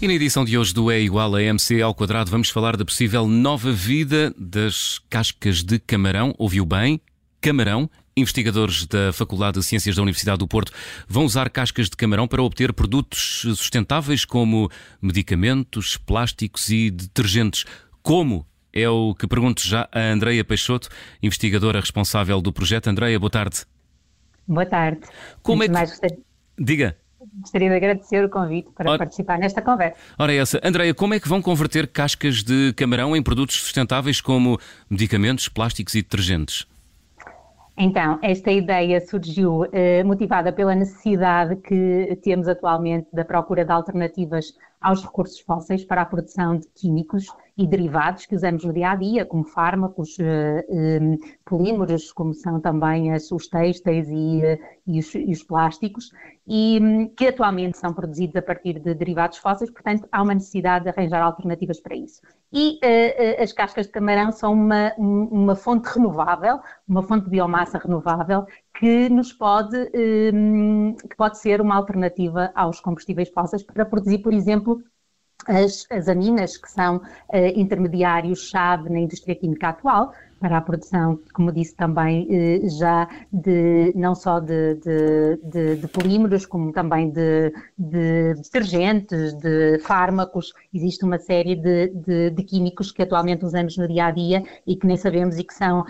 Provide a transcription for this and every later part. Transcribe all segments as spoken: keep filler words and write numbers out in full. E na edição de hoje do É Igual a M C ao Quadrado vamos falar da possível nova vida das cascas de camarão. Ouviu bem? Camarão. Investigadores da Faculdade de Ciências da Universidade do Porto vão usar cascas de camarão para obter produtos sustentáveis como medicamentos, plásticos e detergentes. Como? É o que pergunto já a Andreia Peixoto, investigadora responsável do projeto. Andreia, boa tarde. Boa tarde. Como é que... mais gostaria... Diga. Gostaria de agradecer o convite para Ora... participar nesta conversa. Ora essa. Andreia, como é que vão converter cascas de camarão em produtos sustentáveis como medicamentos, plásticos e detergentes? Então, esta ideia surgiu eh, motivada pela necessidade que temos atualmente da procura de alternativas aos recursos fósseis para a produção de químicos e derivados que usamos no dia-a-dia, como fármacos, eh, eh, polímeros, como são também as, os têxteis e, eh, e, os, e os plásticos, e que atualmente são produzidos a partir de derivados fósseis, portanto há uma necessidade de arranjar alternativas para isso. E eh, as cascas de camarão são uma, uma fonte renovável, uma fonte de biomassa renovável, que nos pode, que pode ser uma alternativa aos combustíveis fósseis para produzir, por exemplo, as, as aminas, que são intermediários-chave na indústria química atual, para a produção, como disse também, já de, não só de, de, de, de polímeros, como também de, de detergentes, de fármacos. Existe uma série de, de, de químicos que atualmente usamos no dia-a-dia e que nem sabemos e que são uh,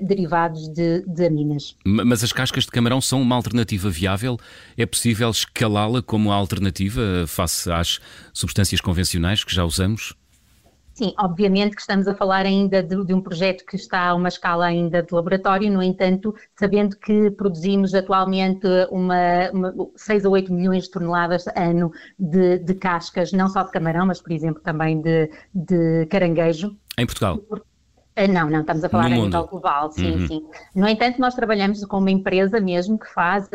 derivados de, de aminas. Mas as cascas de camarão são uma alternativa viável? É possível escalá-la como alternativa face às substâncias convencionais que já usamos? Sim, obviamente que estamos a falar ainda de, de um projeto que está a uma escala ainda de laboratório, no entanto, sabendo que produzimos atualmente uma, uma, seis a oito milhões de toneladas ano de, de cascas, não só de camarão, mas por exemplo também de, de caranguejo. Em Portugal? Não, não, estamos a falar a nível global, sim, uhum. sim. No entanto, nós trabalhamos com uma empresa mesmo que faz, uh,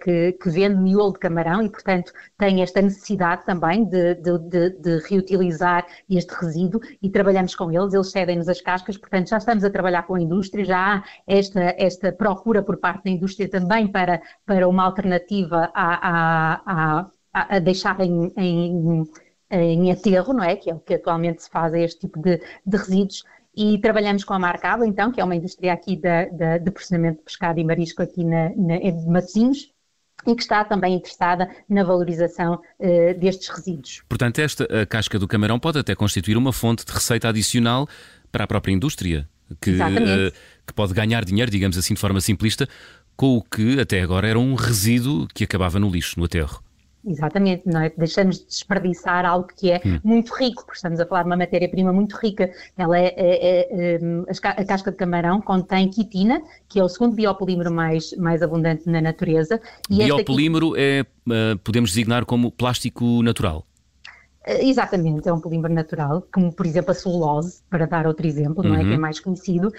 que, que vende miolo de camarão e, portanto, tem esta necessidade também de, de, de, de reutilizar este resíduo e trabalhamos com eles, eles cedem-nos as cascas, portanto, já estamos a trabalhar com a indústria, já há esta, esta procura por parte da indústria também para, para uma alternativa a, a, a, a deixar em... em em aterro, não é? Que é o que atualmente se faz a este tipo de, de resíduos, e trabalhamos com a Marcaval, então, que é uma indústria aqui de, de, de processamento de pescado e marisco aqui na, na, de Matosinhos, e que está também interessada na valorização uh, destes resíduos. Portanto, esta a casca do camarão pode até constituir uma fonte de receita adicional para a própria indústria, que, uh, que pode ganhar dinheiro, digamos assim, de forma simplista, com o que até agora era um resíduo que acabava no lixo, no aterro. Exatamente, não é? Deixamos de desperdiçar algo que é hum. muito rico, porque estamos a falar de uma matéria-prima muito rica. Ela é, é, é, a casca de camarão contém quitina, que é o segundo biopolímero mais, mais abundante na natureza. E biopolímero esta quitina... é, podemos designar como plástico natural? Exatamente, é um polímero natural, como por exemplo a celulose, para dar outro exemplo, não é? Uhum. Que é mais conhecido.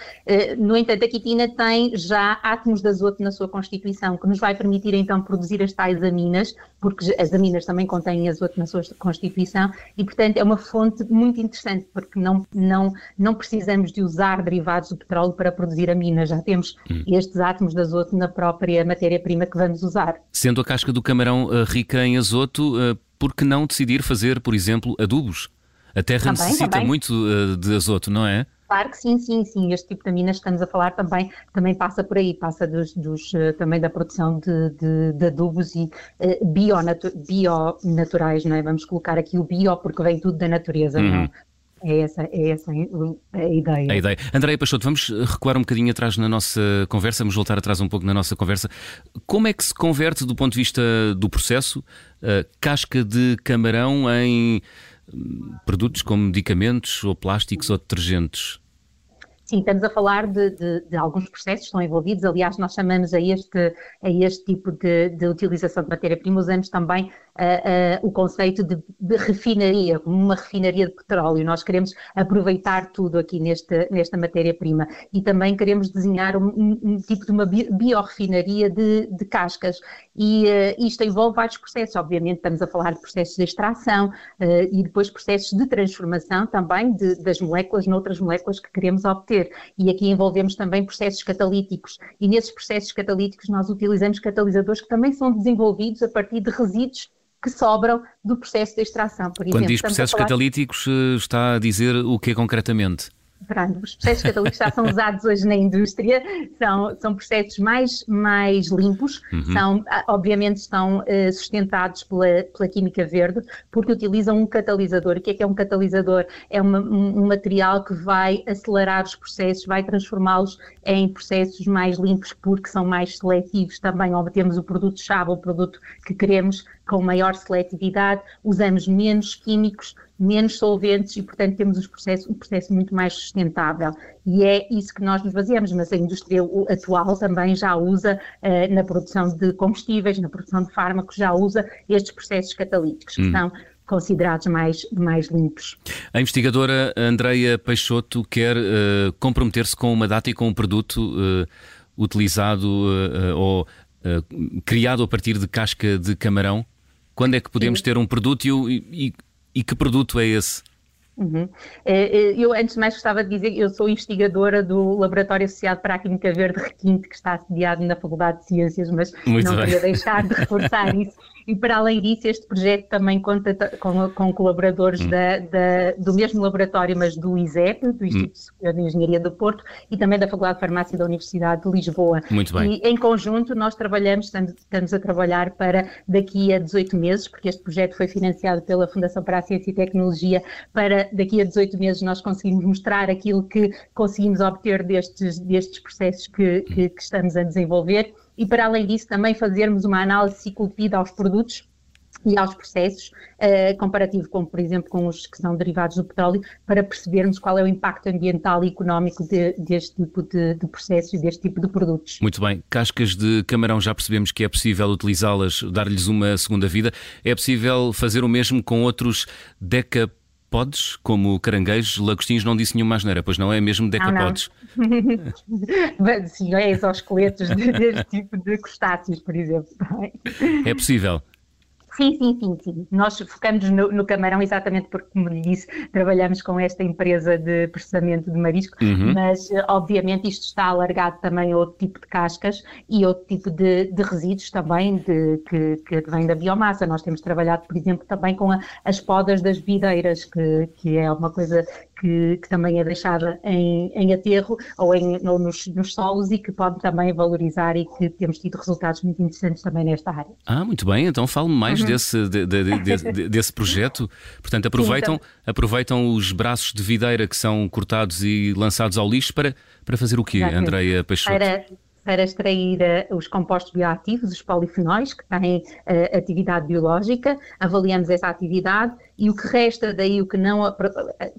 No entanto, a quitina tem já átomos de azoto na sua constituição, que nos vai permitir então produzir as tais aminas, porque as aminas também contêm azoto na sua constituição e, portanto, é uma fonte muito interessante, porque não, não, não precisamos de usar derivados do petróleo para produzir aminas, já temos uhum. estes átomos de azoto na própria matéria-prima que vamos usar. Sendo a casca do camarão uh, rica em azoto... Uh... Por que não decidir fazer, por exemplo, adubos? A terra também necessita também. muito uh, de azoto, não é? Claro que sim, sim, sim. Este tipo de aminas que estamos a falar também, também passa por aí, passa dos, dos, também da produção de, de, de adubos e uh, bionatu- bionaturais, não é? Vamos colocar aqui o bio porque vem tudo da natureza, uhum. não é? É essa, é essa a ideia. A ideia. Andreia Peixoto, vamos recuar um bocadinho atrás na nossa conversa, vamos voltar atrás um pouco na nossa conversa. Como é que se converte, do ponto de vista do processo, a casca de camarão em produtos como medicamentos, ou plásticos, ou detergentes? Sim, estamos a falar de, de, de alguns processos que estão envolvidos. Aliás, nós chamamos a este, a este tipo de, de utilização de matéria-prima, usamos também uh, uh, o conceito de, de refinaria, como uma refinaria de petróleo. Nós queremos aproveitar tudo aqui neste, nesta matéria-prima e também queremos desenhar um, um, um tipo de uma biorrefinaria de, de cascas. E uh, isto envolve vários processos. Obviamente estamos a falar de processos de extração uh, e depois processos de transformação também de, das moléculas noutras moléculas que queremos obter. acontecer. E aqui envolvemos também processos catalíticos, e nesses processos catalíticos nós utilizamos catalisadores que também são desenvolvidos a partir de resíduos que sobram do processo de extração, por exemplo. Quando diz processos falar... catalíticos, está a dizer o que é concretamente? Pronto, os processos catalíticos já são usados hoje na indústria, são, são processos mais, mais limpos, uhum. são, obviamente estão uh, sustentados pela, pela química verde, porque utilizam um catalisador. O que é que é um catalisador? É uma, um, um material que vai acelerar os processos, vai transformá-los em processos mais limpos, porque são mais seletivos. Também obtemos o produto-chave, o produto que queremos, com maior seletividade, usamos menos químicos, menos solventes e, portanto, temos os processos, um processo muito mais sustentável. E é isso que nós nos baseamos, mas a indústria atual também já usa uh, na produção de combustíveis, na produção de fármacos, já usa estes processos catalíticos, hum. que são considerados mais, mais limpos. A investigadora Andreia Peixoto quer uh, comprometer-se com uma data e com um produto uh, utilizado uh, uh, ou uh, criado a partir de casca de camarão. Quando é que podemos Sim. ter um produto e... e E que produto é esse? Uhum. Eu, antes de mais, gostava de dizer que eu sou investigadora do Laboratório Associado para a Química Verde Requinte, que está sediado na Faculdade de Ciências, mas Muito não bem. queria deixar de reforçar isso. E, para além disso, este projeto também conta com, com colaboradores hum. da, da, do mesmo laboratório, mas do I S E P, do Instituto hum. Superior de Engenharia do Porto, e também da Faculdade de Farmácia da Universidade de Lisboa. Muito bem. E, em conjunto, nós trabalhamos, estamos, estamos a trabalhar para daqui a dezoito meses, porque este projeto foi financiado pela Fundação para a Ciência e Tecnologia, para daqui a dezoito meses nós conseguimos mostrar aquilo que conseguimos obter destes, destes processos que, que, que estamos a desenvolver. E, para além disso, também fazermos uma análise de ciclo de vida aos produtos e aos processos, uh, comparativo com, por exemplo, com os que são derivados do petróleo, para percebermos qual é o impacto ambiental e económico de, deste tipo de, de processos e deste tipo de produtos. Muito bem. Cascas de camarão já percebemos que é possível utilizá-las, dar-lhes uma segunda vida. É possível fazer o mesmo com outros decapodes? Podes, como caranguejos, lagostinhos, não disse nenhuma asneira, pois não é mesmo decapodes? Não, não. Sim, é só esqueletos deste tipo de crustáceos, por exemplo. É possível? Sim, sim, sim, sim. Nós focamos no, no camarão exatamente porque, como lhe disse, trabalhamos com esta empresa de processamento de marisco, uhum. mas obviamente isto está alargado também a outro tipo de cascas e outro tipo de, de resíduos também de, que, que vem da biomassa. Nós temos trabalhado, por exemplo, também com a, as podas das videiras, que, que é uma coisa que, que também é deixada em, em aterro ou, em, ou nos, nos solos e que pode também valorizar e que temos tido resultados muito interessantes também nesta área. Ah, muito bem. Então fale-me mais uhum. Desse, de, de, de, desse projeto. Portanto, aproveitam, Sim, então... aproveitam os braços de videira que são cortados e lançados ao lixo para, para fazer o quê, Exatamente. Andreia Peixoto? Para... para extrair uh, os compostos bioativos, os polifenóis, que têm uh, atividade biológica, avaliamos essa atividade e o que resta daí, o que não, uh,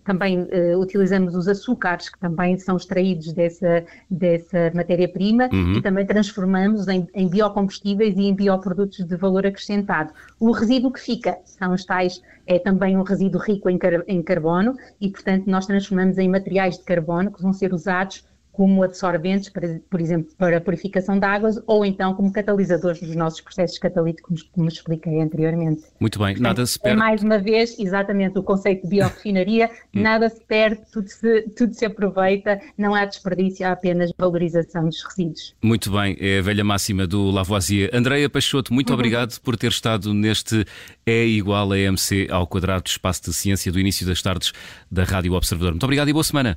também uh, utilizamos os açúcares, que também são extraídos dessa, dessa matéria-prima uhum. e também transformamos em, em biocombustíveis e em bioprodutos de valor acrescentado. O resíduo que fica, são os tais, é também um resíduo rico em, car- em carbono e, portanto, nós transformamos em materiais de carbono que vão ser usados como absorventes, por exemplo, para a purificação de águas, ou então como catalisadores dos nossos processos catalíticos, como expliquei anteriormente. Muito bem, portanto, nada se perde. É mais uma vez, exatamente, o conceito de biorrefinaria, nada se perde, tudo se, tudo se aproveita, não há desperdício, há apenas valorização dos resíduos. Muito bem, é a velha máxima do Lavoisier. Andreia Peixoto, muito uhum. obrigado por ter estado neste É igual a M C ao quadrado do espaço de ciência do início das tardes da Rádio Observador. Muito obrigado e boa semana.